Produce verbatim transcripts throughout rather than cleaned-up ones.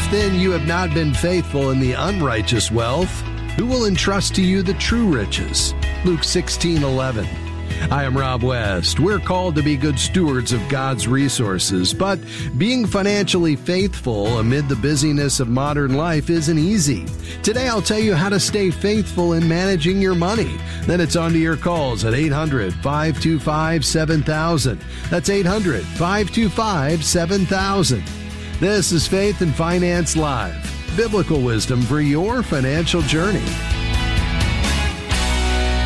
If then you have not been faithful in the unrighteous wealth, who will entrust to you the true riches? Luke sixteen eleven. I am Rob West. We're called to be good stewards of God's resources, but being financially faithful amid the busyness of modern life isn't easy. Today, I'll tell you how to stay faithful in managing your money. Then it's on to your calls at eight hundred, five two five, seven thousand. That's eight hundred, five two five, seven thousand. This is Faith and Finance Live, biblical wisdom for your financial journey.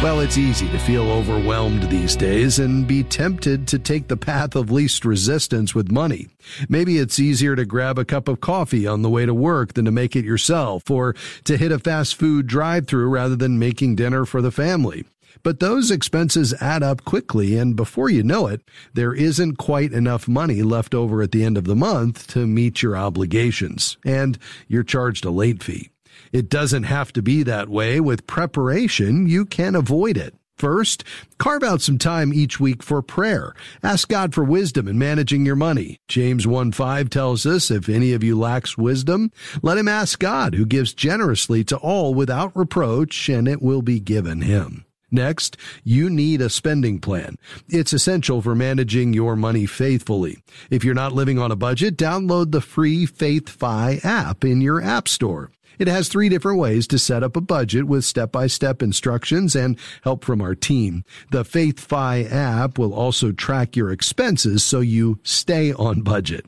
Well, it's easy to feel overwhelmed these days and be tempted to take the path of least resistance with money. Maybe it's easier to grab a cup of coffee on the way to work than to make it yourself, or to hit a fast food drive-thru rather than making dinner for the family. But those expenses add up quickly, and before you know it, there isn't quite enough money left over at the end of the month to meet your obligations, and you're charged a late fee. It doesn't have to be that way. With preparation, you can avoid it. First, carve out some time each week for prayer. Ask God for wisdom in managing your money. James one five tells us, if any of you lacks wisdom, let him ask God, who gives generously to all without reproach, and it will be given him. Next, you need a spending plan. It's essential for managing your money faithfully. If you're not living on a budget, download the free FaithFi app in your app store. It has three different ways to set up a budget with step-by-step instructions and help from our team. The FaithFi app will also track your expenses so you stay on budget.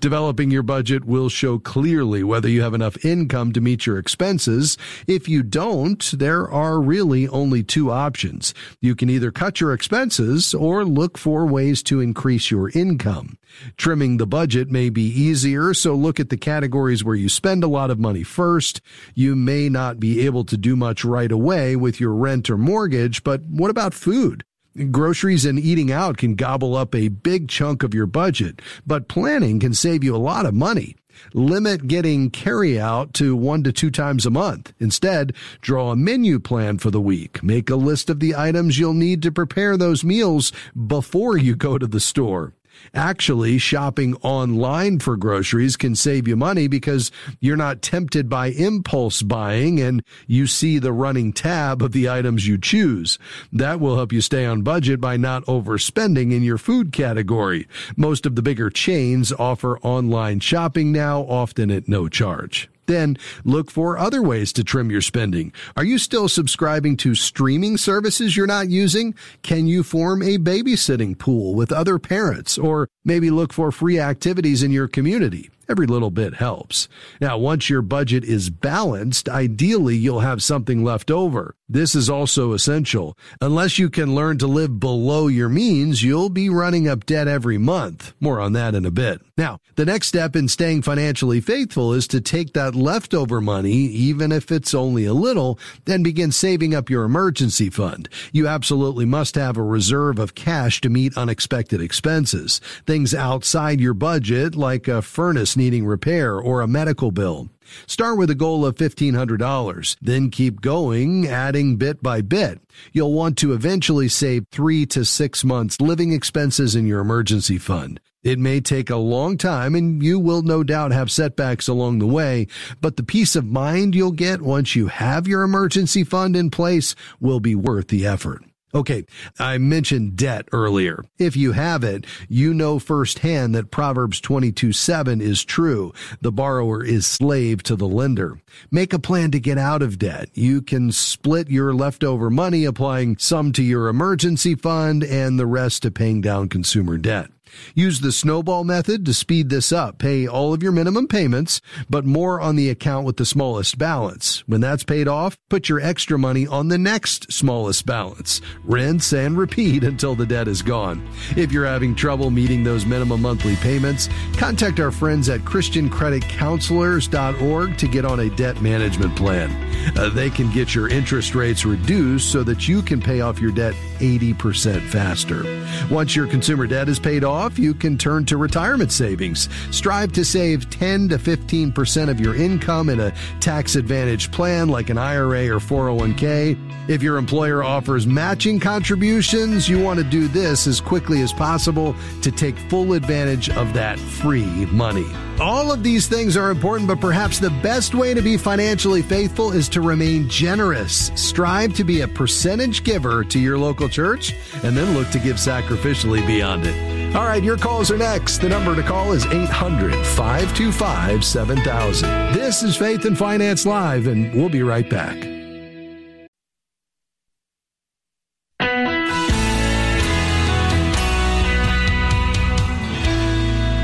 Developing your budget will show clearly whether you have enough income to meet your expenses. If you don't, there are really only two options. You can either cut your expenses or look for ways to increase your income. Trimming the budget may be easier, so look at the categories where you spend a lot of money first. You may not be able to do much right away with your rent or mortgage, but what about food? Groceries and eating out can gobble up a big chunk of your budget, but planning can save you a lot of money. Limit getting carry out to one to two times a month. Instead, draw a menu plan for the week. Make a list of the items you'll need to prepare those meals before you go to the store. Actually, shopping online for groceries can save you money because you're not tempted by impulse buying and you see the running tab of the items you choose. That will help you stay on budget by not overspending in your food category. Most of the bigger chains offer online shopping now, often at no charge. Then look for other ways to trim your spending. Are you still subscribing to streaming services you're not using? Can you form a babysitting pool with other parents? Or maybe look for free activities in your community. Every little bit helps. Now, once your budget is balanced, ideally you'll have something left over. This is also essential. Unless you can learn to live below your means, you'll be running up debt every month. More on that in a bit. Now, the next step in staying financially faithful is to take that leftover money, even if it's only a little, and begin saving up your emergency fund. You absolutely must have a reserve of cash to meet unexpected expenses. Things outside your budget, like a furnace needing repair or a medical bill. Start with a goal of fifteen hundred dollars, then keep going, adding bit by bit. You'll want to eventually save three to six months living expenses in your emergency fund. It may take a long time, and you will no doubt have setbacks along the way, but the peace of mind you'll get once you have your emergency fund in place will be worth the effort. Okay, I mentioned debt earlier. If you have it, you know firsthand that Proverbs twenty-two seven is true. The borrower is slave to the lender. Make a plan to get out of debt. You can split your leftover money, applying some to your emergency fund and the rest to paying down consumer debt. Use the snowball method to speed this up. Pay all of your minimum payments, but more on the account with the smallest balance. When that's paid off, put your extra money on the next smallest balance. Rinse and repeat until the debt is gone. If you're having trouble meeting those minimum monthly payments, contact our friends at Christian Credit Counselors dot org to get on a debt management plan. Uh, they can get your interest rates reduced so that you can pay off your debt eighty percent faster. Once your consumer debt is paid off, off, you can turn to retirement savings. Strive to save ten to fifteen percent of your income in a tax-advantaged plan like an I R A or four oh one k. If your employer offers matching contributions, you want to do this as quickly as possible to take full advantage of that free money. All of these things are important, but perhaps the best way to be financially faithful is to remain generous. Strive to be a percentage giver to your local church and then look to give sacrificially beyond it. All right, your calls are next. The number to call is eight hundred, five two five, seven thousand. This is Faith and Finance Live, and we'll be right back.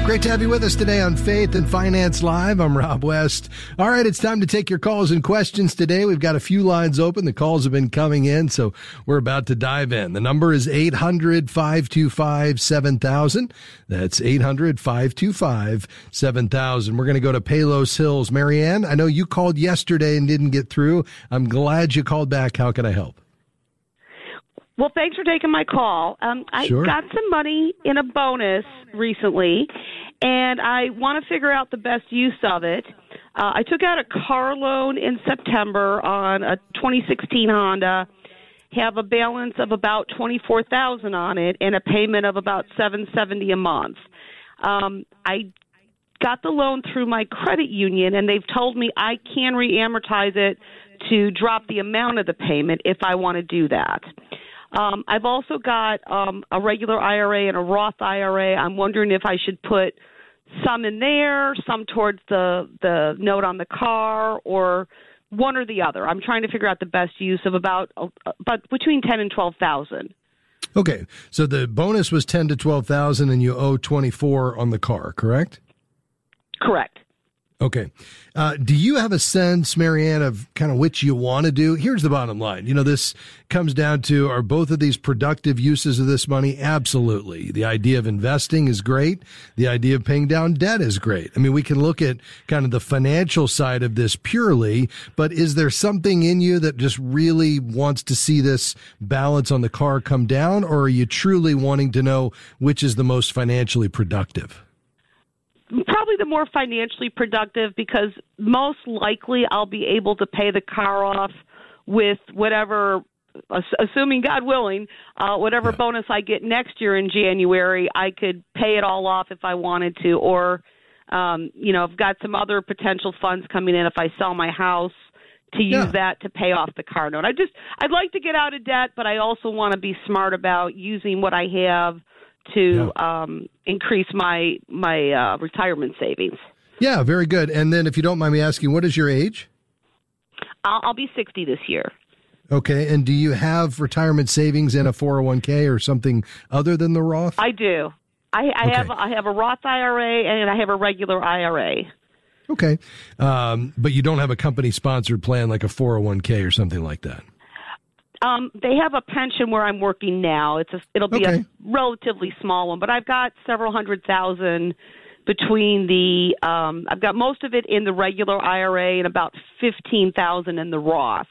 Great to have you with us today on Faith and Finance Live. I'm Rob West. All right, it's time to take your calls and questions today. We've got a few lines open. The calls have been coming in, so we're about to dive in. The number is eight hundred, five two five, seven thousand. That's eight hundred, five two five, seven thousand. We're going to go to Palos Hills. Marianne, I know you called yesterday and didn't get through. I'm glad you called back. How can I help? Well, thanks for taking my call. Um, I sure. got some money in a bonus recently, and I want to figure out the best use of it. Uh, I took out a car loan in September on a twenty sixteen Honda, have a balance of about twenty-four thousand dollars on it, and a payment of about seven hundred seventy dollars a month. Um, I got the loan through my credit union, and they've told me I can re-amortize it to drop the amount of the payment if I want to do that. Um, I've also got um, a regular I R A and a Roth I R A. I'm wondering if I should put some in there, some towards the, the note on the car, or one or the other. I'm trying to figure out the best use of about, about between ten thousand dollars and twelve thousand dollars. Okay, so the bonus was ten thousand dollars to twelve thousand dollars, and you owe twenty-four thousand dollars on the car, correct? Correct. Okay. Uh, do you have a sense, Marianne, of kind of which you want to do? Here's the bottom line. You know, this comes down to, are both of these productive uses of this money? Absolutely. The idea of investing is great. The idea of paying down debt is great. I mean, we can look at kind of the financial side of this purely, but is there something in you that just really wants to see this balance on the car come down, or are you truly wanting to know which is the most financially productive? Probably the more financially productive, because most likely I'll be able to pay the car off with whatever, assuming God willing, uh, whatever yeah. bonus I get next year in January. I could pay it all off if I wanted to, or, um, you know, I've got some other potential funds coming in if I sell my house to use yeah. that to pay off the car note. I just, I'd like to get out of debt, but I also want to be smart about using what I have to yeah. um, increase my my uh, retirement savings. Yeah, very good. And then if you don't mind me asking, what is your age? I'll, I'll be sixty this year. Okay, and do you have retirement savings in a four oh one k or something other than the Roth? I do. I, I okay. have I have a Roth I R A and I have a regular I R A. Okay, um, but you don't have a company-sponsored plan like a four oh one k or something like that? Um, they have a pension where I'm working now. It's a, it'll be okay. a relatively small one, but I've got several hundred thousand between the um, – I've got most of it in the regular I R A and about fifteen thousand in the Roth,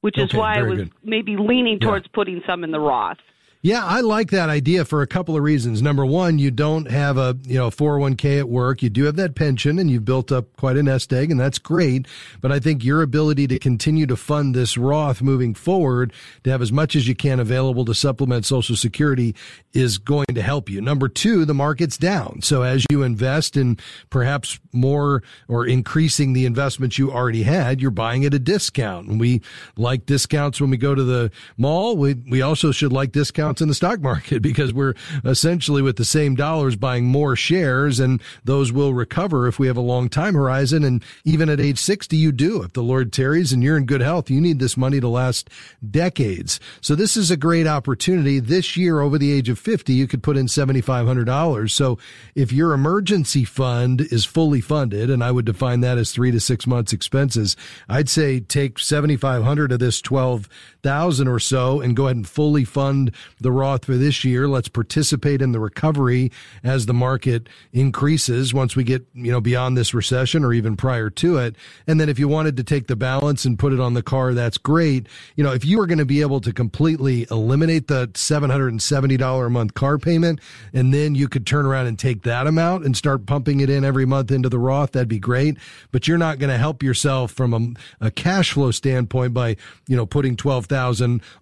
which is okay, why I was good. maybe leaning towards yeah. putting some in the Roth. Yeah, I like that idea for a couple of reasons. Number one, you don't have a, you know, four oh one k at work. You do have that pension, and you've built up quite a nest egg, and that's great. But I think your ability to continue to fund this Roth moving forward, to have as much as you can available to supplement Social Security, is going to help you. Number two, the market's down. So as you invest in perhaps more or increasing the investments you already had, you're buying at a discount. And we like discounts when we go to the mall. We, we also should like discounts in the stock market, because we're essentially with the same dollars buying more shares, and those will recover if we have a long time horizon. And even at age sixty, you do. If the Lord tarries and you're in good health, you need this money to last decades. So this is a great opportunity. This year, over the age of fifty, you could put in seven thousand five hundred dollars. So if your emergency fund is fully funded, and I would define that as three to six months expenses, I'd say take seven thousand five hundred dollars of this twelve thousand dollars or so and go ahead and fully fund the Roth for this year. Let's participate in the recovery as the market increases once we get, you know, beyond this recession or even prior to it. And then if you wanted to take the balance and put it on the car, that's great. You know, if you were going to be able to completely eliminate the seven hundred seventy dollars a month car payment, and then you could turn around and take that amount and start pumping it in every month into the Roth, that'd be great. But you're not going to help yourself from a, a cash flow standpoint by, you know, putting twelve thousand dollars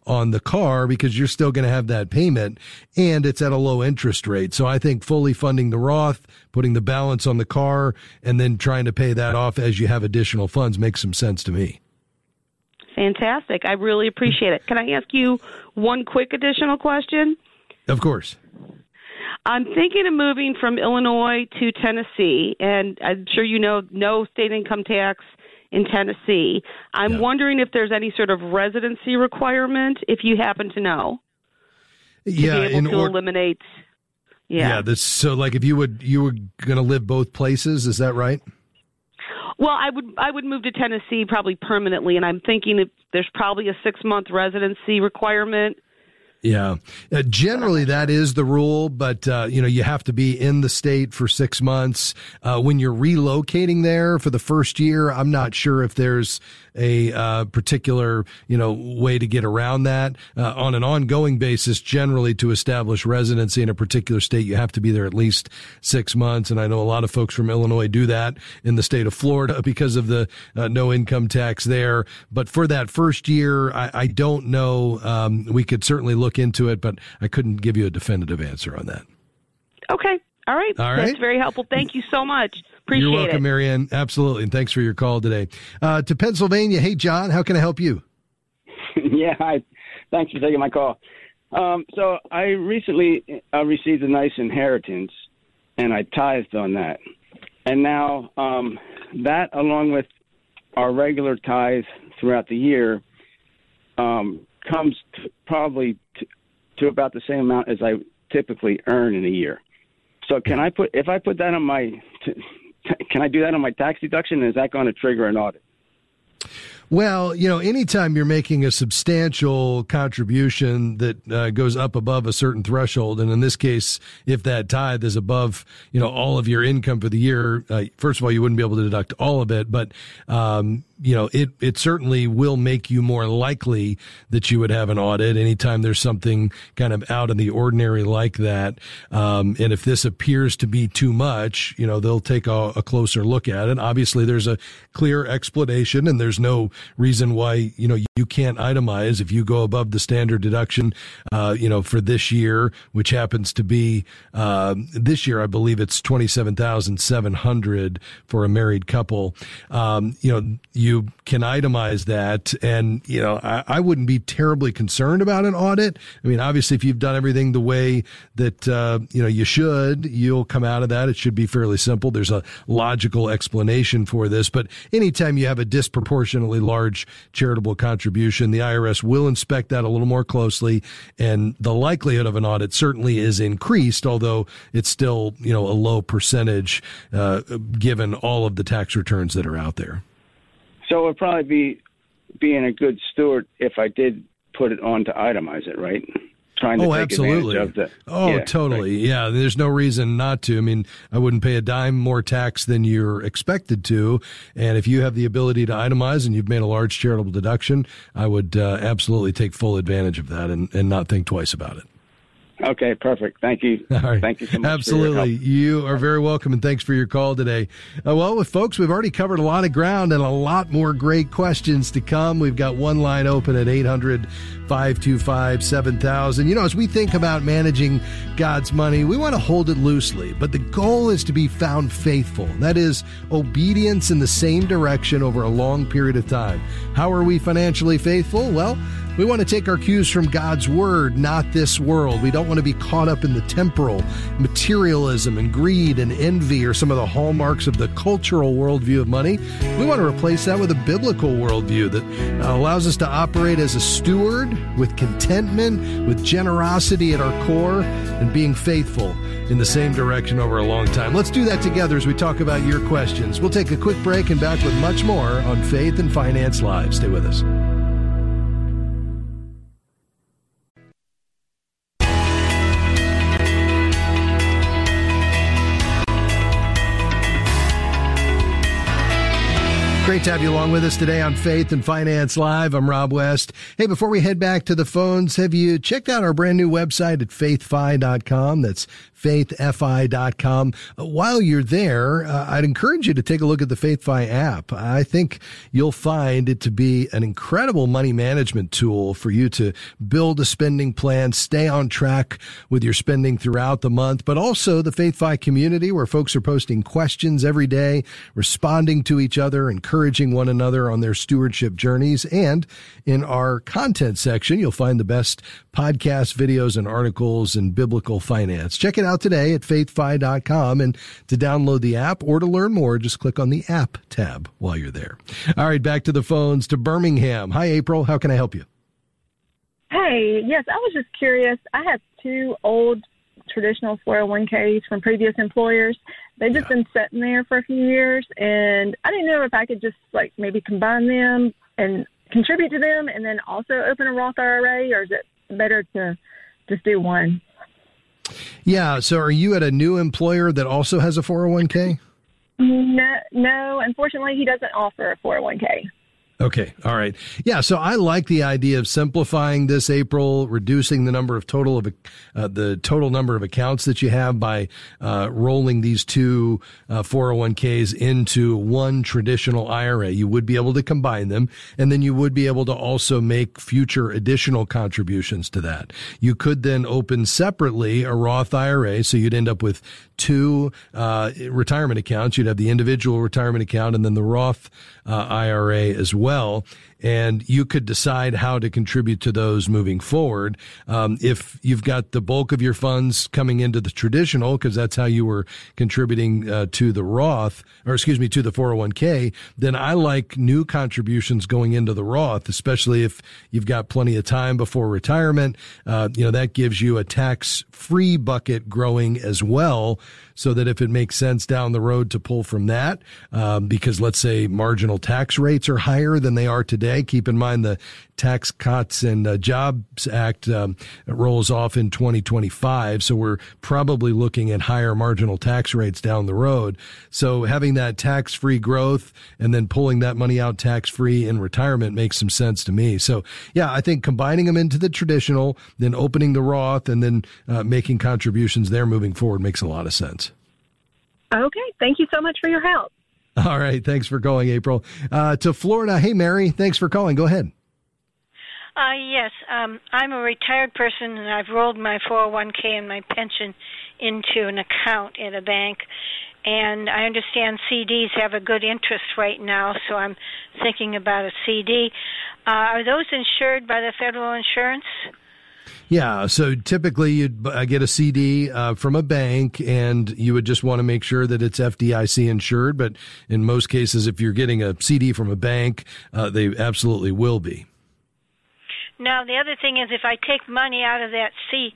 on the car, because you're still going to have that payment and it's at a low interest rate. So I think fully funding the Roth, putting the balance on the car, and then trying to pay that off as you have additional funds makes some sense to me. Fantastic. I really appreciate it. Can I ask you one quick additional question? Of course. I'm thinking of moving from Illinois to Tennessee, and I'm sure you know no state income tax in Tennessee. I'm yeah. wondering if there's any sort of residency requirement, if you happen to know, to yeah, be able in to or- eliminate. Yeah, yeah this, so like if you would, you were going to live both places, is that right? Well, I would I would move to Tennessee probably permanently, and I'm thinking if there's probably a six-month residency requirement. Yeah. Uh, generally, that is the rule, but, uh, you know, you have to be in the state for six months. Uh, when you're relocating there for the first year, I'm not sure if there's a uh, particular, you know, way to get around that. Uh, on an ongoing basis, generally to establish residency in a particular state, you have to be there at least six months. And I know a lot of folks from Illinois do that in the state of Florida because of the uh, no income tax there. But for that first year, I, I don't know. Um, we could certainly look into it, but I couldn't give you a definitive answer on that. Okay. All right. All right. That's very helpful. Thank you so much. Appreciate it. You're welcome, Marianne. Absolutely. And thanks for your call today. Uh, to Pennsylvania. Hey, John, how can I help you? Yeah. Hi. Thanks for taking my call. Um, so I recently uh, received a nice inheritance, and I tithed on that. And now um, that, along with our regular tithe throughout the year, um, comes to probably to, to about the same amount as I typically earn in a year. So can I put, if I put that on my, can I do that on my tax deduction? Is that going to trigger an audit? Well, you know, anytime you're making a substantial contribution that uh, goes up above a certain threshold, and in this case, if that tithe is above, you know, all of your income for the year, uh, first of all, you wouldn't be able to deduct all of it, but, um, you know, it, it certainly will make you more likely that you would have an audit anytime there's something kind of out of the ordinary like that. Um, and if this appears to be too much, you know, they'll take a, a closer look at it. Obviously, there's a clear explanation, and there's no reason why, you know, you can't itemize if you go above the standard deduction, uh, you know, for this year, which happens to be, uh, this year, I believe it's twenty-seven thousand seven hundred dollars for a married couple. Um, you know, you can itemize that. And, you know, I, I wouldn't be terribly concerned about an audit. I mean, obviously, if you've done everything the way that, uh, you know, you should, you'll come out of that. It should be fairly simple. There's a logical explanation for this, but anytime you have a disproportionately large charitable contribution, the I R S will inspect that a little more closely, and the likelihood of an audit certainly is increased, although it's still, you know, a low percentage uh, given all of the tax returns that are out there. So it would probably be being a good steward if I did put it on to itemize it, right? Trying to oh, take absolutely. Advantage of the, oh, yeah, totally. Right. Yeah, there's no reason not to. I mean, I wouldn't pay a dime more tax than you're expected to. And if you have the ability to itemize and you've made a large charitable deduction, I would uh, absolutely take full advantage of that and, and not think twice about it. Okay, perfect. Thank you. All right. Thank you so much. Absolutely. You are very welcome, and thanks for your call today. Uh, well, with folks, we've already covered a lot of ground and a lot more great questions to come. We've got one line open at eight hundred, five two five, seven thousand. You know, as we think about managing God's money, we want to hold it loosely, but the goal is to be found faithful. That is obedience in the same direction over a long period of time. How are we financially faithful? Well, we want to take our cues from God's word, not this world. We don't want to be caught up in the temporal. Materialism and greed and envy are some of the hallmarks of the cultural worldview of money. We want to replace that with a biblical worldview that allows us to operate as a steward with contentment, with generosity at our core, and being faithful in the same direction over a long time. Let's do that together as we talk about your questions. We'll take a quick break and back with much more on Faith and Finance Live. Stay with us. Great to have you along with us today on Faith and Finance Live. I'm Rob West. Hey, before we head back to the phones, have you checked out our brand new website at faith fi dot com? That's faith fi dot com. While you're there, uh, I'd encourage you to take a look at the FaithFi app. I think you'll find it to be an incredible money management tool for you to build a spending plan, stay on track with your spending throughout the month, but also the FaithFi community where folks are posting questions every day, responding to each other, encouraging encouraging one another on their stewardship journeys. And in our content section, you'll find the best podcasts, videos, and articles in biblical finance. Check it out today at faith fi dot com. And to download the app or to learn more, just click on the app tab while you're there. All right, back to the phones to Birmingham. Hi, April. How can I help you? Hey, yes, I was just curious. I have two old traditional four oh one k's from previous employers. They've just yeah. been sitting there for a few years, and I didn't know if I could just like maybe combine them and contribute to them and then also open a Roth I R A, or is it better to just do one? Yeah. So are you at a new employer that also has a four oh one k? No, no, unfortunately he doesn't offer a four oh one k. Okay. All right. Yeah. So I like the idea of simplifying this, April, reducing the number of total of uh, the total number of accounts that you have by uh, rolling these two uh, four oh one k's into one traditional I R A. You would be able to combine them, and then you would be able to also make future additional contributions to that. You could then open separately a Roth I R A, so you'd end up with two uh, retirement accounts. You'd have the individual retirement account and then the Roth uh, I R A as well. well, and you could decide how to contribute to those moving forward. Um, if you've got the bulk of your funds coming into the traditional, because that's how you were contributing uh, to the Roth, or excuse me, to the four oh one k, then I like new contributions going into the Roth, especially if you've got plenty of time before retirement. Uh, you know, that gives you a tax-free bucket growing as well, so that if it makes sense down the road to pull from that, um, because let's say marginal tax rates are higher than they are today. Keep in mind the Tax Cuts and uh, Jobs Act um, rolls off in twenty twenty-five. So we're probably looking at higher marginal tax rates down the road. So having that tax-free growth and then pulling that money out tax-free in retirement makes some sense to me. So yeah, I think combining them into the traditional, then opening the Roth, and then uh, making contributions there moving forward makes a lot of sense. Okay. Thank you so much for your help. All right. Thanks for calling, April. Uh, to Florida. Hey, Mary. Thanks for calling. Go ahead. Uh, yes. Um, I'm a retired person, and I've rolled my four oh one k and my pension into an account at a bank. And I understand C Ds have a good interest right now, so I'm thinking about a C D. Uh, are those insured by the federal insurance? Yeah, so typically you'd get a C D uh, from a bank, and you would just want to make sure that it's F D I C insured. But in most cases, if you're getting a C D from a bank, uh, they absolutely will be. Now, the other thing is, if I take money out of that C,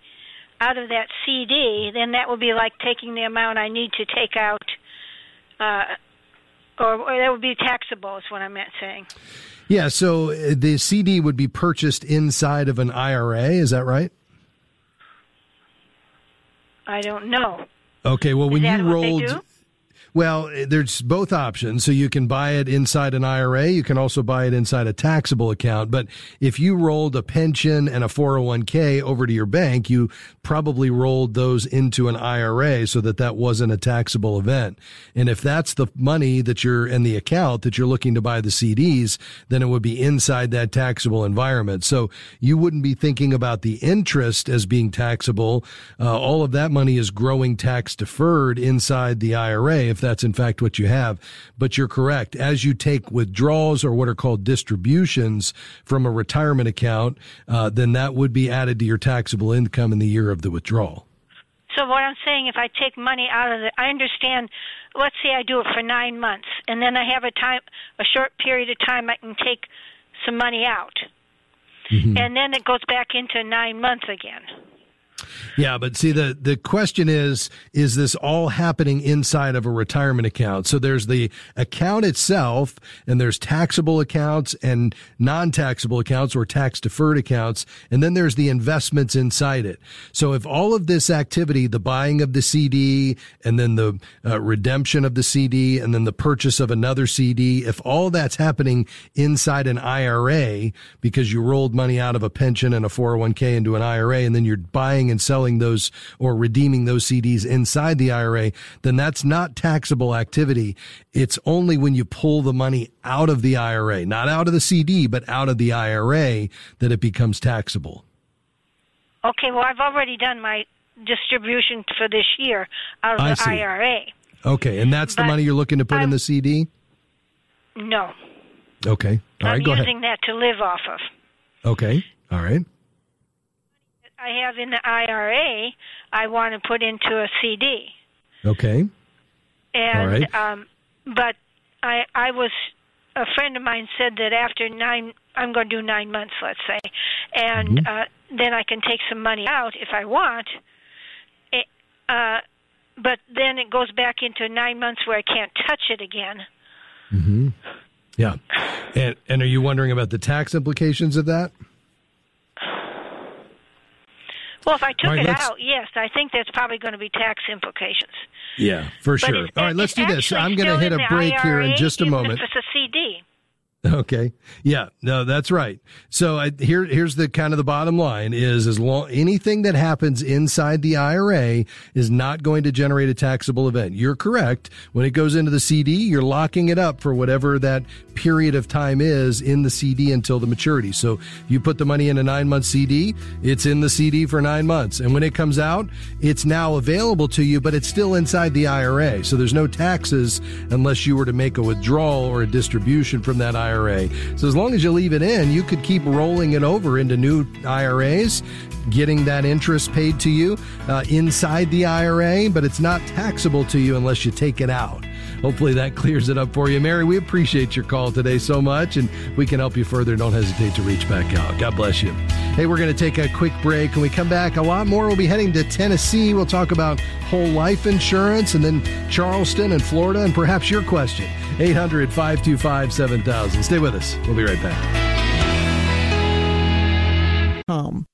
out of that C D, then that would be like taking the amount I need to take out, uh, or, or that would be taxable, is what I meant saying. Yeah, so the C D would be purchased inside of an I R A, is that right? I don't know. Okay, well, when you rolled... Well, there's both options. So you can buy it inside an I R A. You can also buy it inside a taxable account. But if you rolled a pension and a four oh one k over to your bank, you probably rolled those into an I R A so that that wasn't a taxable event. And if that's the money that you're in the account that you're looking to buy the C Ds, then it would be inside that taxable environment. So you wouldn't be thinking about the interest as being taxable. Uh, all of that money is growing tax deferred inside the I R A. If that's in fact what you have. But you're correct. As you take withdrawals or what are called distributions from a retirement account, uh, then that would be added to your taxable income in the year of the withdrawal. So what I'm saying, if I take money out of the, I understand, let's say I do it for nine months, and then I have a time, a short period of time I can take some money out. Mm-hmm. And then it goes back into nine months again. Yeah, but see, the, the question is, is this all happening inside of a retirement account? So there's the account itself, and there's taxable accounts and non-taxable accounts or tax-deferred accounts, and then there's the investments inside it. So if all of this activity, the buying of the C D, and then the uh, redemption of the C D, and then the purchase of another C D, if all that's happening inside an I R A because you rolled money out of a pension and a four oh one k into an I R A, and then you're buying and selling those or redeeming those C Ds inside the I R A, then that's not taxable activity. It's only when you pull the money out of the I R A, not out of the C D, but out of the I R A, that it becomes taxable. Okay, well, I've already done my distribution for this year out of the I R A. Okay, and that's but the money you're looking to put I'm, in the C D? No. Okay, all right, go ahead. I'm using that to live off of. Okay, all right. I have in the I R A, I want to put into a C D. Okay. And, all right. Um, but I, I was, a friend of mine said that after nine, I'm going to do nine months, let's say, and mm-hmm. uh, then I can take some money out if I want. It, uh, but then it goes back into nine months where I can't touch it again. Mm-hmm. Yeah. And, and are you wondering about the tax implications of that? Well, if I took right, it out, yes, I think there's probably going to be tax implications. Yeah, for sure. All right, let's do this. I'm going to hit a break here in just a moment. If it's a C D. Okay. Yeah. No, that's right. So I, here, here's the kind of the bottom line is, as long anything that happens inside the I R A is not going to generate a taxable event. You're correct. When it goes into the C D, you're locking it up for whatever that period of time is in the C D until the maturity. So you put the money in a nine month C D, it's in the C D for nine months. And when it comes out, it's now available to you, but it's still inside the I R A. So there's no taxes unless you were to make a withdrawal or a distribution from that I R A. So as long as you leave it in, you could keep rolling it over into new I R As, getting that interest paid to you uh, inside the I R A, but it's not taxable to you unless you take it out. Hopefully that clears it up for you. Mary, we appreciate your call today so much, and we can help you further. Don't hesitate to reach back out. God bless you. Hey, we're going to take a quick break. When we come back, a lot more. We'll be heading to Tennessee. We'll talk about whole life insurance, and then Charleston and Florida, and perhaps your question. eight hundred, five two five, seven thousand. Stay with us. We'll be right back. Home.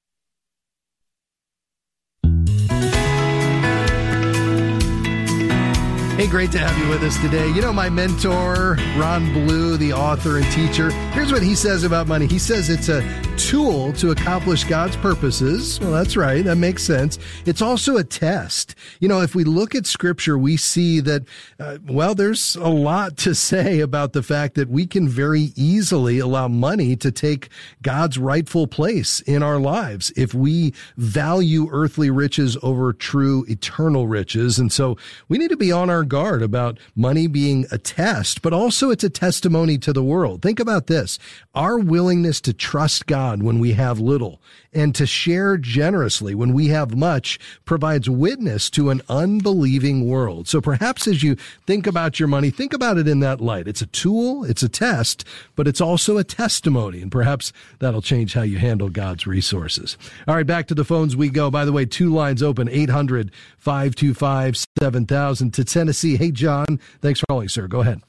Hey, great to have you with us today. You know, my mentor, Ron Blue, the author and teacher, here's what he says about money. He says it's a tool to accomplish God's purposes. Well, that's right. That makes sense. It's also a test. You know, if we look at Scripture, we see that, uh, well, there's a lot to say about the fact that we can very easily allow money to take God's rightful place in our lives if we value earthly riches over true eternal riches. And so we need to be on our guard about money being a test, but also it's a testimony to the world. Think about this. Our willingness to trust God when we have little and to share generously when we have much provides witness to an unbelieving world. So perhaps as you think about your money, think about it in that light. It's a tool, it's a test, but it's also a testimony, and perhaps that'll change how you handle God's resources. All right, back to the phones we go. By the way, two lines open, eight hundred, five two five, seven thousand to Tennessee. Hey, John, thanks for calling, sir. Go ahead.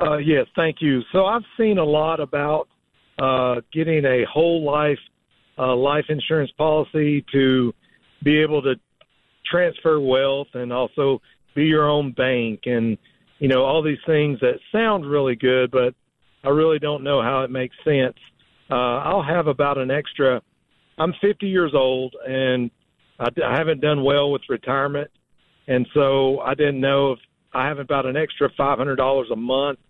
Uh, yes, thank you. So I've seen a lot about uh, getting a whole life uh, life insurance policy to be able to transfer wealth and also be your own bank and, you know, all these things that sound really good, but I really don't know how it makes sense. Uh, I'll have about an extra – I'm fifty years old, and I, I haven't done well with retirement. And so I didn't know if I have about an extra five hundred dollars a month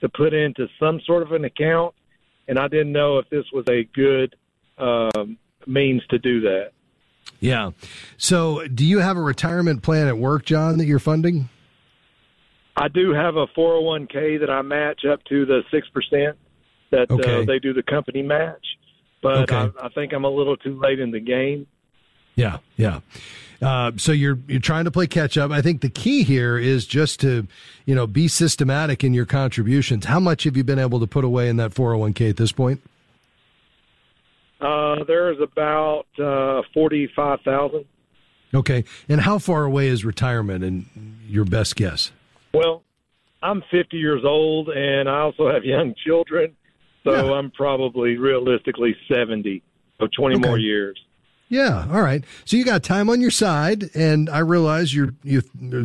to put into some sort of an account, and I didn't know if this was a good um, means to do that. Yeah. So do you have a retirement plan at work, John, that you're funding? I do have a four oh one k that I match up to the six percent that okay. uh, they do the company match, but okay. I, I think I'm a little too late in the game. Yeah, yeah. Uh, so you're you're trying to play catch up. I think the key here is just to, you know, be systematic in your contributions. How much have you been able to put away in that four oh one k at this point? Uh, there's about uh, forty-five thousand. Okay. And how far away is retirement, in your best guess? Well, I'm fifty years old, and I also have young children, so yeah. I'm probably realistically seventy, so twenty okay. more years. Yeah, all right. So you got time on your side, and I realize you you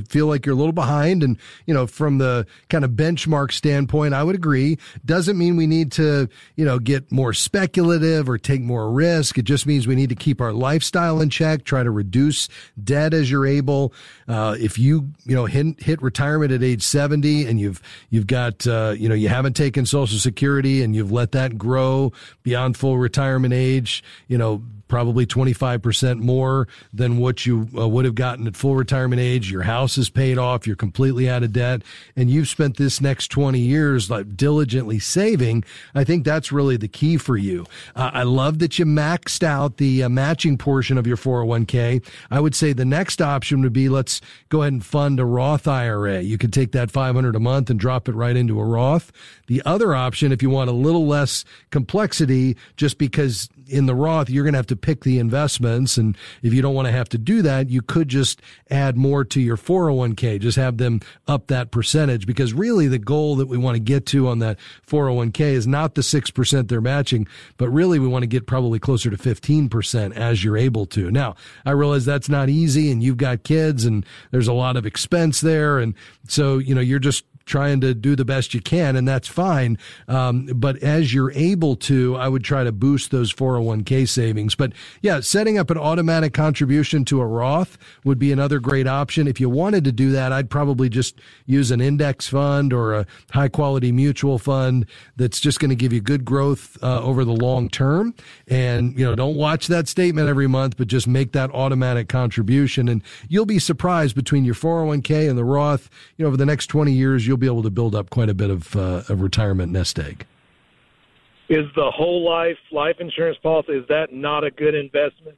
feel like you're a little behind, and, you know, from the kind of benchmark standpoint, I would agree. Doesn't mean we need to, you know, get more speculative or take more risk. It just means we need to keep our lifestyle in check, try to reduce debt as you're able. Uh, if you, you know, hit, hit retirement at age seventy and you've, you've got, uh, you know, you haven't taken Social Security and you've let that grow beyond full retirement age, you know, probably twenty-five percent more than what you uh, would have gotten at full retirement age. Your house is paid off. You're completely out of debt. And you've spent this next twenty years like diligently saving. I think that's really the key for you. Uh, I love that you maxed out the uh, matching portion of your four oh one k. I would say the next option would be, let's go ahead and fund a Roth I R A. You could take that five hundred dollars a month and drop it right into a Roth. The other option, if you want a little less complexity, just because in the Roth, you're going to have to pick the investments. And if you don't want to have to do that, you could just add more to your four oh one k, just have them up that percentage, because really the goal that we want to get to on that four oh one k is not the six percent they're matching, but really we want to get probably closer to fifteen percent as you're able to. Now, I realize that's not easy, and you've got kids and there's a lot of expense there. And so, you know, you're just trying to do the best you can, and that's fine. Um, but as you're able to, I would try to boost those four oh one k savings. But yeah, setting up an automatic contribution to a Roth would be another great option. If you wanted to do that, I'd probably just use an index fund or a high quality mutual fund that's just going to give you good growth uh, over the long term. And, you know, don't watch that statement every month, but just make that automatic contribution. And you'll be surprised, between your four oh one k and the Roth, you know, over the next twenty years, you'll be able to build up quite a bit of uh, a retirement nest egg. Is the whole life life insurance policy, is that not a good investment?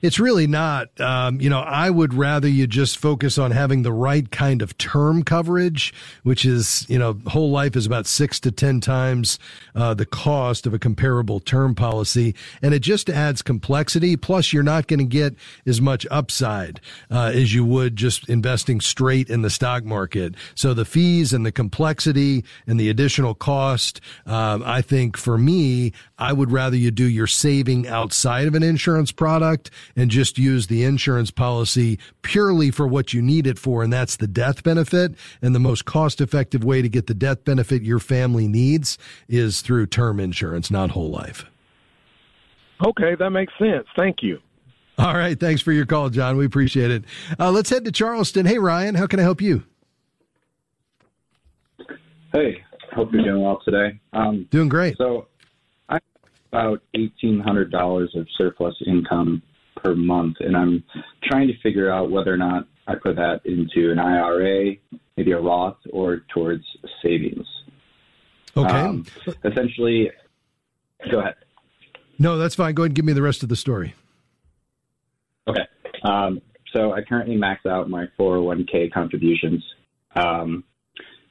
It's really not. Um, you know, I would rather you just focus on having the right kind of term coverage, which is, you know, whole life is about six to ten times uh, the cost of a comparable term policy. And it just adds complexity. Plus, you're not going to get as much upside uh, as you would just investing straight in the stock market. So the fees and the complexity and the additional cost, uh, I think for me, I would rather you do your saving outside of an insurance product and just use the insurance policy purely for what you need it for, and that's the death benefit. And the most cost-effective way to get the death benefit your family needs is through term insurance, not whole life. Okay, that makes sense. Thank you. All right, thanks for your call, John. We appreciate it. Uh, let's head to Charleston. Hey, Ryan, how can I help you? Hey, hope you're doing well today. Um, doing great. So I have about eighteen hundred dollars of surplus income per month, and I'm trying to figure out whether or not I put that into an I R A, maybe a Roth, or towards savings. Okay. Um, essentially, go ahead. No, that's fine. Go ahead and give me the rest of the story. Okay. Um, so I currently max out my four oh one k contributions, um,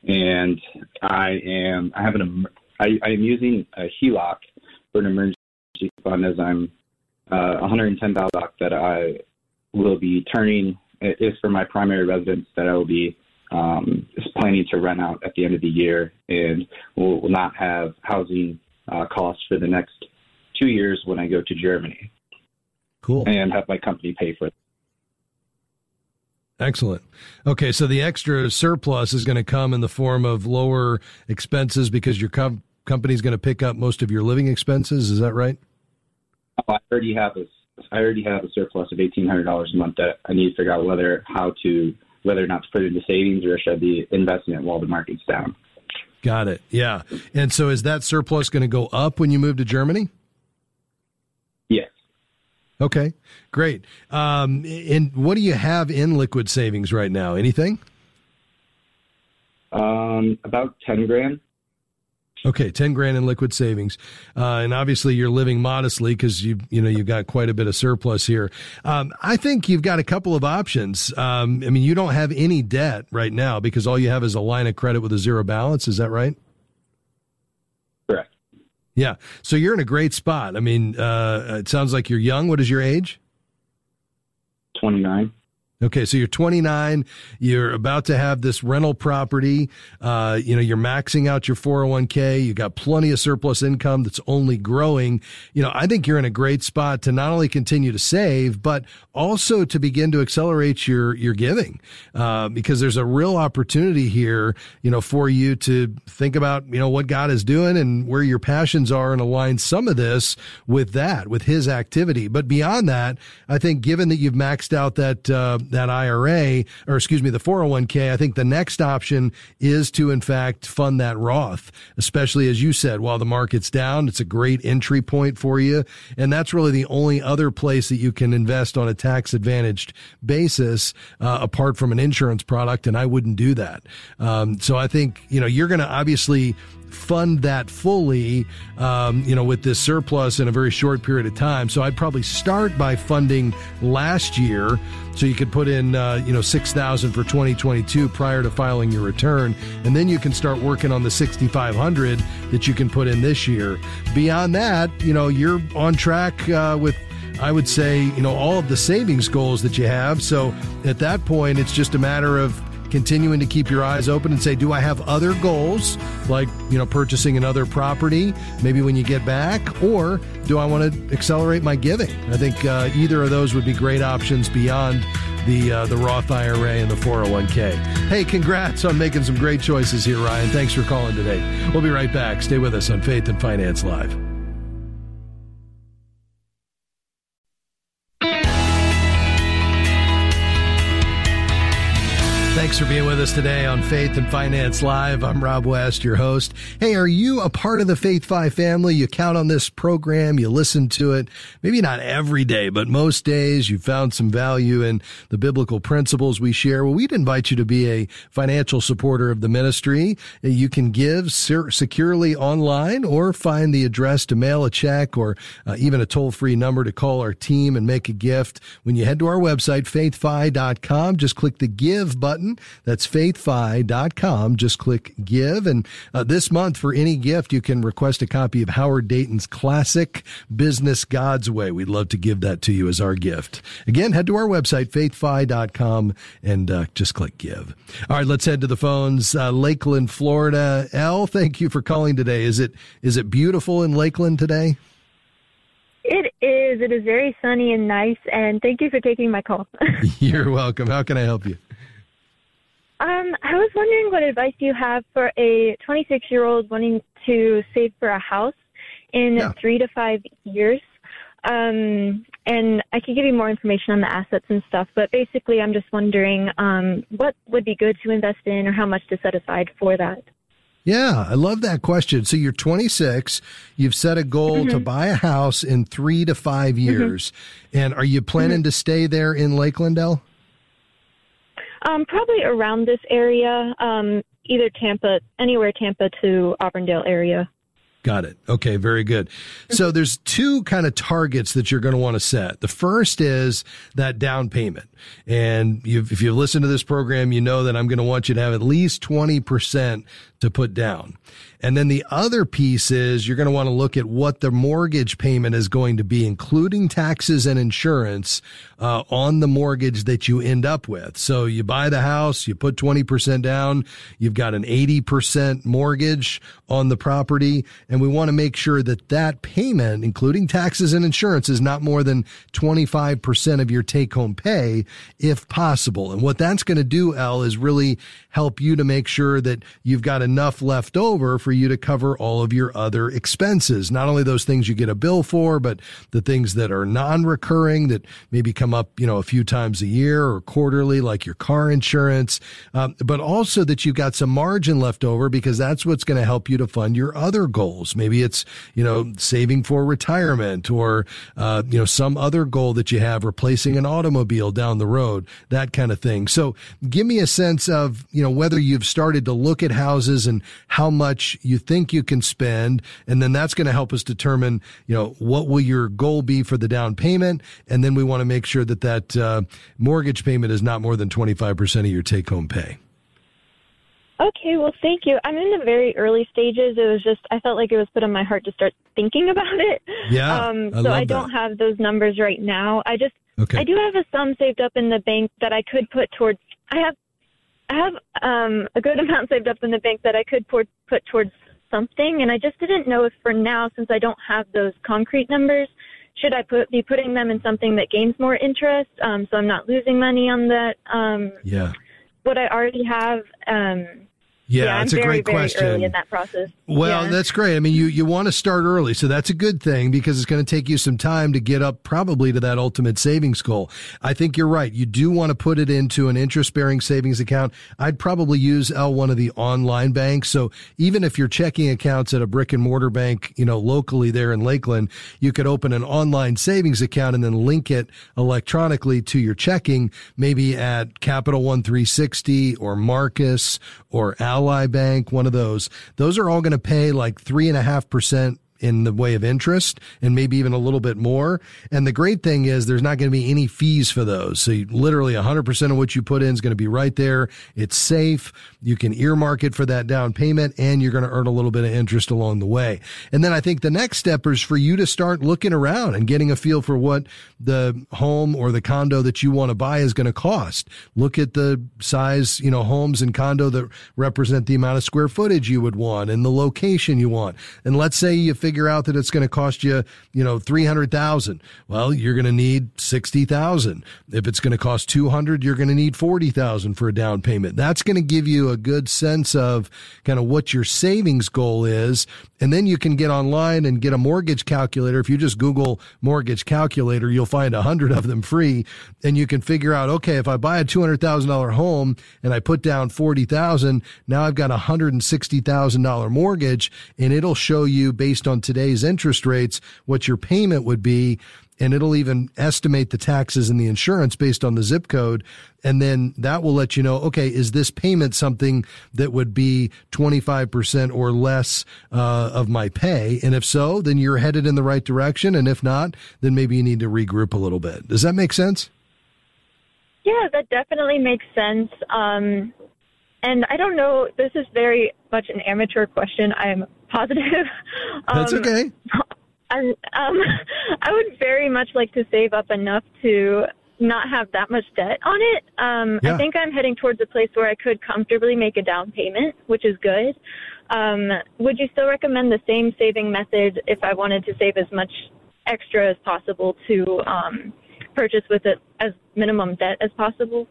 and I am I have an I, I am using a HELOC for an emergency fund, as I'm Uh, one hundred ten thousand dollars that I will be turning is for my primary residence that I will be um, is planning to rent out at the end of the year, and will, will not have housing uh, costs for the next two years when I go to Germany. Cool. And have my company pay for it. Excellent. Okay, so the extra surplus is going to come in the form of lower expenses because your com- company is going to pick up most of your living expenses. Is that right? I already have a, I already have a surplus of eighteen hundred dollars a month that I need to figure out whether how to whether or not to put it into savings, or should I be investing it while the market's down. Got it. Yeah. And so is that surplus going to go up when you move to Germany? Yes. Okay, great. Um, and what do you have in liquid savings right now? Anything? Um, about ten grand. Okay, ten grand in liquid savings, uh, and obviously you're living modestly because you you know you've got quite a bit of surplus here. Um, I think you've got a couple of options. Um, I mean, you don't have any debt right now because all you have is a line of credit with a zero balance. Is that right? Yeah. So you're in a great spot. I mean, uh, it sounds like you're young. What is your age? twenty-nine. Okay, so you're twenty-nine, you're about to have this rental property, uh, you know, you're maxing out your four oh one k, you got plenty of surplus income that's only growing. You know, I think you're in a great spot to not only continue to save, but also to begin to accelerate your, your giving, uh, because there's a real opportunity here, you know, for you to think about, you know, what God is doing and where your passions are and align some of this with that, with his activity. But beyond that, I think given that you've maxed out that, uh, that I R A, or excuse me, the four oh one k, I think the next option is to, in fact, fund that Roth, especially, as you said, while the market's down. It's a great entry point for you. And that's really the only other place that you can invest on a tax-advantaged basis, uh, apart from an insurance product, and I wouldn't do that. Um, so I think, you know, you're going to obviously fund that fully, um, you know, with this surplus in a very short period of time. So I'd probably start by funding last year, so you could put in, uh, you know, six thousand for twenty twenty-two prior to filing your return, and then you can start working on the sixty-five hundred that you can put in this year. Beyond that, you know, you're on track uh, with, I would say, you know, all of the savings goals that you have. So at that point, it's just a matter of continuing to keep your eyes open and say, do I have other goals, like, you know, purchasing another property, maybe when you get back, or do I want to accelerate my giving? I think uh, either of those would be great options beyond the uh, the Roth I R A and the four oh one k. Hey, congrats on making some great choices here, Ryan. Thanks for calling today. We'll be right back. Stay with us on Faith and Finance Live. Thanks for being with us today on Faith and Finance Live. I'm Rob West, your host. Hey, are you a part of the FaithFi family? You count on this program, you listen to it, maybe not every day, but most days you found some value in the biblical principles we share. Well, we'd invite you to be a financial supporter of the ministry. You can give securely online or find the address to mail a check, or uh, even a toll-free number to call our team and make a gift. When you head to our website, faith fi dot com, just click the Give button. That's faith fi dot com. Just click Give. And uh, this month, for any gift, you can request a copy of Howard Dayton's classic, Business God's Way. We'd love to give that to you as our gift. Again, head to our website, faith fi dot com, and uh, just click Give. All right, let's head to the phones. Uh, Lakeland, Florida. Al, thank you for calling today. Is it is it beautiful in Lakeland today? It is. It is very sunny and nice, and thank you for taking my call. You're welcome. How can I help you? Um, I was wondering what advice you have for a twenty-six-year-old wanting to save for a house in yeah. three to five years. Um, and I can give you more information on the assets and stuff, but basically I'm just wondering um, what would be good to invest in, or how much to set aside for that. Yeah, I love that question. So you're twenty-six, you've set a goal mm-hmm. to buy a house in three to five years. Mm-hmm. And are you planning mm-hmm. to stay there in Lakeland, Elle? Um, probably around this area, um, either Tampa, anywhere Tampa to Auburndale area. Got it. Okay, very good. So there's two kind of targets that you're going to want to set. The first is that down payment. And you've, if you've listened to this program, you know that I'm going to want you to have at least twenty percent to put down. And then the other piece is you're going to want to look at what the mortgage payment is going to be, including taxes and insurance, uh, on the mortgage that you end up with. So you buy the house, you put twenty percent down, you've got an eighty percent mortgage on the property. And we want to make sure that that payment, including taxes and insurance, is not more than twenty-five percent of your take-home pay, if possible. And what that's going to do, Elle, is really help you to make sure that you've got enough left over for you to cover all of your other expenses, not only those things you get a bill for, but the things that are non-recurring that maybe come up, you know, a few times a year or quarterly, like your car insurance, um, but also that you've got some margin left over, because that's what's going to help you to fund your other goals. Maybe it's, you know, saving for retirement, or, uh, you know, some other goal that you have, replacing an automobile down the road, that kind of thing. So give me a sense of, you know, whether you've started to look at houses and how much you think you can spend. And then that's going to help us determine, you know, what will your goal be for the down payment. And then we want to make sure that that uh, mortgage payment is not more than twenty-five percent of your take home pay. Okay, well, thank you. I'm in the very early stages. It was just, I felt like it was put on my heart to start thinking about it. Yeah, um, I So love I don't that. have those numbers right now. I just, okay. I do have a sum saved up in the bank that I could put towards, I have I have um, a good amount saved up in the bank that I could pour, put towards something. And I just didn't know if for now, since I don't have those concrete numbers, should I put, be putting them in something that gains more interest? Um, so I'm not losing money on that. Um, yeah. What I already have. Um, yeah, yeah, that's I'm a very, great very question. Early in that process. Well, yeah. That's great. I mean, you, you want to start early, so that's a good thing because it's going to take you some time to get up probably to that ultimate savings goal. I think you're right. You do want to put it into an interest-bearing savings account. I'd probably use L one of the online banks. So even if your checking account's at a brick-and-mortar bank, you know, locally there in Lakeland, you could open an online savings account and then link it electronically to your checking, maybe at Capital One three sixty or Marcus or Al. Ally Bank, one of those. Those are all going to pay like three and a half percent in the way of interest and maybe even a little bit more. And the great thing is there's not going to be any fees for those. So you, literally one hundred percent of what you put in is going to be right there. It's safe. You can earmark it for that down payment and you're going to earn a little bit of interest along the way. And then I think the next step is for you to start looking around and getting a feel for what the home or the condo that you want to buy is going to cost. Look at the size, you know, homes and condo that represent the amount of square footage you would want and the location you want. And let's say you figure Figure out that it's going to cost you, you know, three hundred thousand. Well, you're going to need sixty thousand. If it's going to cost two hundred, you're going to need forty thousand for a down payment. That's going to give you a good sense of kind of what your savings goal is. And then you can get online and get a mortgage calculator. If you just Google mortgage calculator, you'll find a hundred of them free. And you can figure out, okay, if I buy a two hundred thousand dollars home and I put down forty thousand, now I've got a one hundred sixty thousand dollars mortgage, and it'll show you based on today's interest rates, what your payment would be, and it'll even estimate the taxes and the insurance based on the zip code. And then that will let you know, okay, is this payment something that would be twenty-five percent or less uh, of my pay? And if so, then you're headed in the right direction. And if not, then maybe you need to regroup a little bit. Does that make sense? Yeah, that definitely makes sense. Um, and I don't know, this is very much an amateur question. I'm positive. um, That's okay. I, um, I would very much like to save up enough to not have that much debt on it. Um, yeah. I think I'm heading towards a place where I could comfortably make a down payment, which is good. Um, would you still recommend the same saving method if I wanted to save as much extra as possible to um, purchase with it as minimum debt as possible?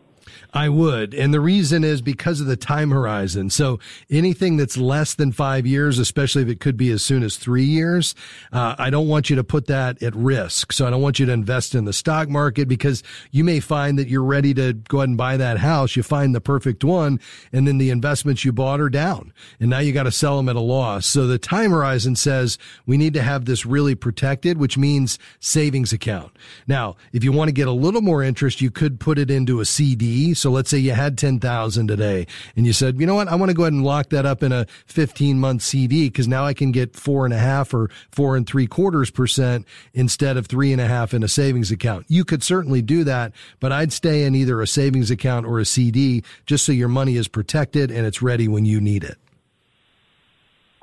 I would. And the reason is because of the time horizon. So anything that's less than five years, especially if it could be as soon as three years, uh, I don't want you to put that at risk. So I don't want you to invest in the stock market because you may find that you're ready to go ahead and buy that house. You find the perfect one, and then the investments you bought are down, and now you got to sell them at a loss. So the time horizon says we need to have this really protected, which means savings account. Now, if you want to get a little more interest, you could put it into a C D. So let's say you had ten thousand today and you said, you know what, I want to go ahead and lock that up in a fifteen month C D because now I can get four and a half or four and three quarters percent instead of three and a half in a savings account. You could certainly do that, but I'd stay in either a savings account or a C D just so your money is protected and it's ready when you need it.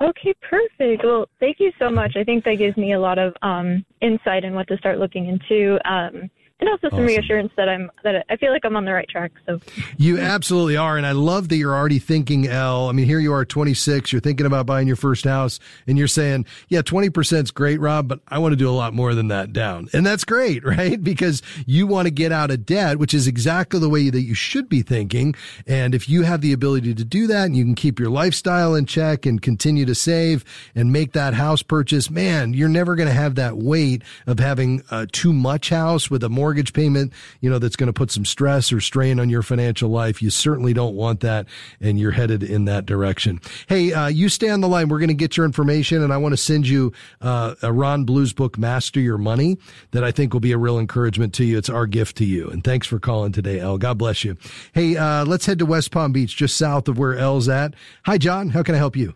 Okay, perfect. Well, thank you so much. I think that gives me a lot of um, insight in what to start looking into. Um, And also some awesome. reassurance that I'm that I feel like I'm on the right track. So you absolutely are, and I love that you're already thinking, Al. I mean, here you are, twenty-six. You're thinking about buying your first house, and you're saying, "Yeah, twenty percent is great, Rob, but I want to do a lot more than that down." And that's great, right? Because you want to get out of debt, which is exactly the way that you should be thinking. And if you have the ability to do that, and you can keep your lifestyle in check and continue to save and make that house purchase, man, you're never going to have that weight of having a too much house with a more mortgage payment, you know, that's going to put some stress or strain on your financial life. You certainly don't want that, and you're headed in that direction. Hey, uh, you stay on the line. We're going to get your information, and I want to send you uh, a Ron Blue's book, Master Your Money, that I think will be a real encouragement to you. It's our gift to you, and thanks for calling today, Elle. God bless you. Hey, uh, let's head to West Palm Beach, just south of where Elle's at. Hi, John. How can I help you?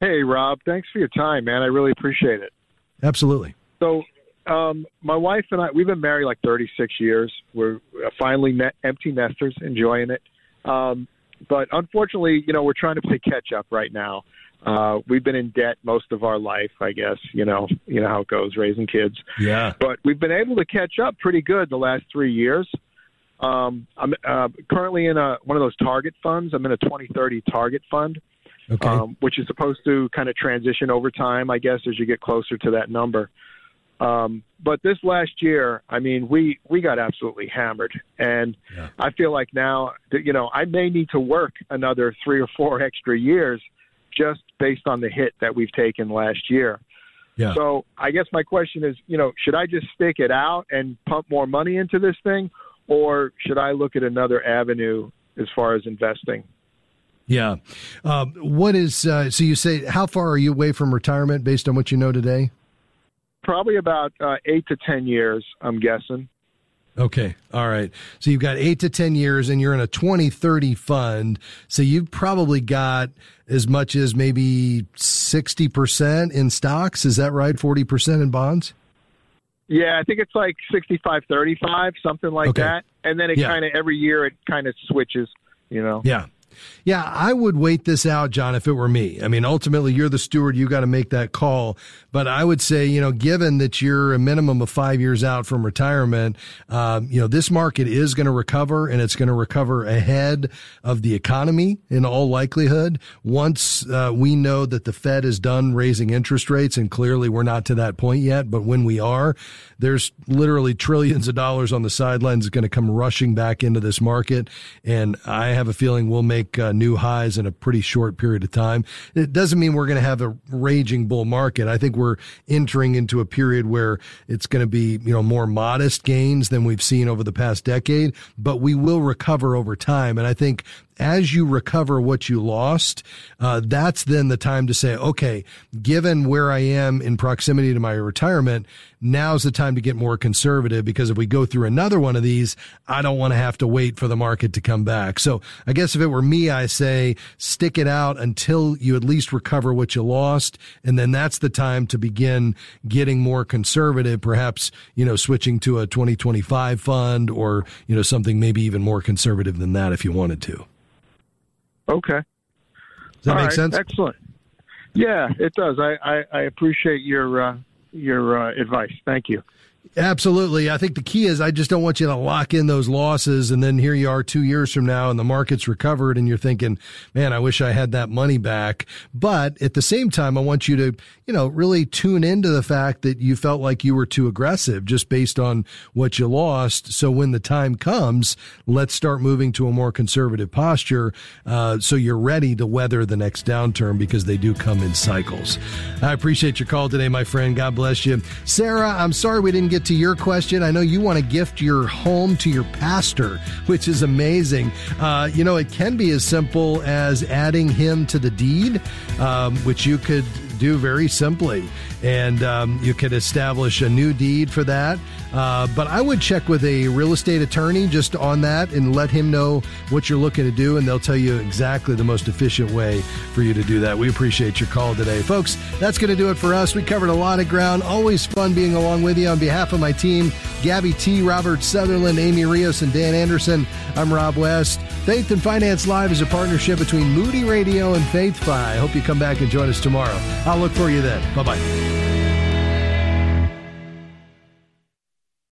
Hey, Rob. Thanks for your time, man. I really appreciate it. Absolutely. So, Um, my wife and I, we've been married like thirty-six years. We're finally net, empty nesters, enjoying it. Um, But unfortunately, you know, we're trying to play catch up right now. Uh, we've been in debt most of our life, I guess, you know, you know how it goes, raising kids. Yeah. But we've been able to catch up pretty good the last three years. Um, I'm uh, currently in a, one of those target funds. I'm in a twenty thirty target fund, okay. um, which is supposed to kind of transition over time, I guess, as you get closer to that number. Um, but this last year, I mean, we, we got absolutely hammered, and yeah. I feel like now that, you know, I may need to work another three or four extra years just based on the hit that we've taken last year. Yeah. So I guess my question is, you know, should I just stick it out and pump more money into this thing, or should I look at another avenue as far as investing? Yeah. Um, what is, uh, so you say, how far are you away from retirement based on what you know today? Probably about uh, eight to ten years, I'm guessing. Okay. All right. So you've got eight to ten years and you're in a twenty thirty fund. So you've probably got as much as maybe sixty percent in stocks. Is that right? forty percent in bonds? Yeah, I think it's like sixty-five thirty-five, something like okay. that. And then it yeah. kind of every year it kind of switches, you know? Yeah. Yeah, I would wait this out, John, if it were me. I mean, ultimately, you're the steward. You got to make that call. But I would say, you know, given that you're a minimum of five years out from retirement, um, you know, this market is going to recover, and it's going to recover ahead of the economy in all likelihood. Once uh, we know that the Fed is done raising interest rates, and clearly we're not to that point yet, but when we are, there's literally trillions of dollars on the sidelines that's going to come rushing back into this market. And I have a feeling we'll make Uh, new highs in a pretty short period of time. It doesn't mean we're going to have a raging bull market. I think we're entering into a period where it's going to be, you know, more modest gains than we've seen over the past decade, but we will recover over time. And I think as you recover what you lost, uh, that's then the time to say, okay, given where I am in proximity to my retirement, now's the time to get more conservative, because if we go through another one of these, I don't want to have to wait for the market to come back. So I guess if it were me, I say stick it out until you at least recover what you lost. And then that's the time to begin getting more conservative, perhaps, you know, switching to a twenty twenty-five fund or, you know, something maybe even more conservative than that if you wanted to. Okay. Does that All make right. sense? Excellent. Yeah, it does. I, I, I appreciate your uh, your uh, advice. Thank you. Absolutely. I think the key is I just don't want you to lock in those losses, and then here you are two years from now and the market's recovered and you're thinking, man, I wish I had that money back. But at the same time, I want you to, you know, really tune into the fact that you felt like you were too aggressive just based on what you lost. So when the time comes, let's start moving to a more conservative posture, uh, so you're ready to weather the next downturn, because they do come in cycles. I appreciate your call today, my friend. God bless you. Sarah, I'm sorry we didn't get to your question. I know you want to gift your home to your pastor, which is amazing. Uh, you know, it can be as simple as adding him to the deed, um, which you could do very simply. And um, you could establish a new deed for that. Uh, but I would check with a real estate attorney just on that and let him know what you're looking to do, and they'll tell you exactly the most efficient way for you to do that. We appreciate your call today. Folks, that's going to do it for us. We covered a lot of ground. Always fun being along with you. On behalf of my team, Gabby T., Robert Sutherland, Amy Rios, and Dan Anderson, I'm Rob West. Faith and Finance Live is a partnership between Moody Radio and FaithFi. I hope you come back and join us tomorrow. I'll look for you then. Bye-bye.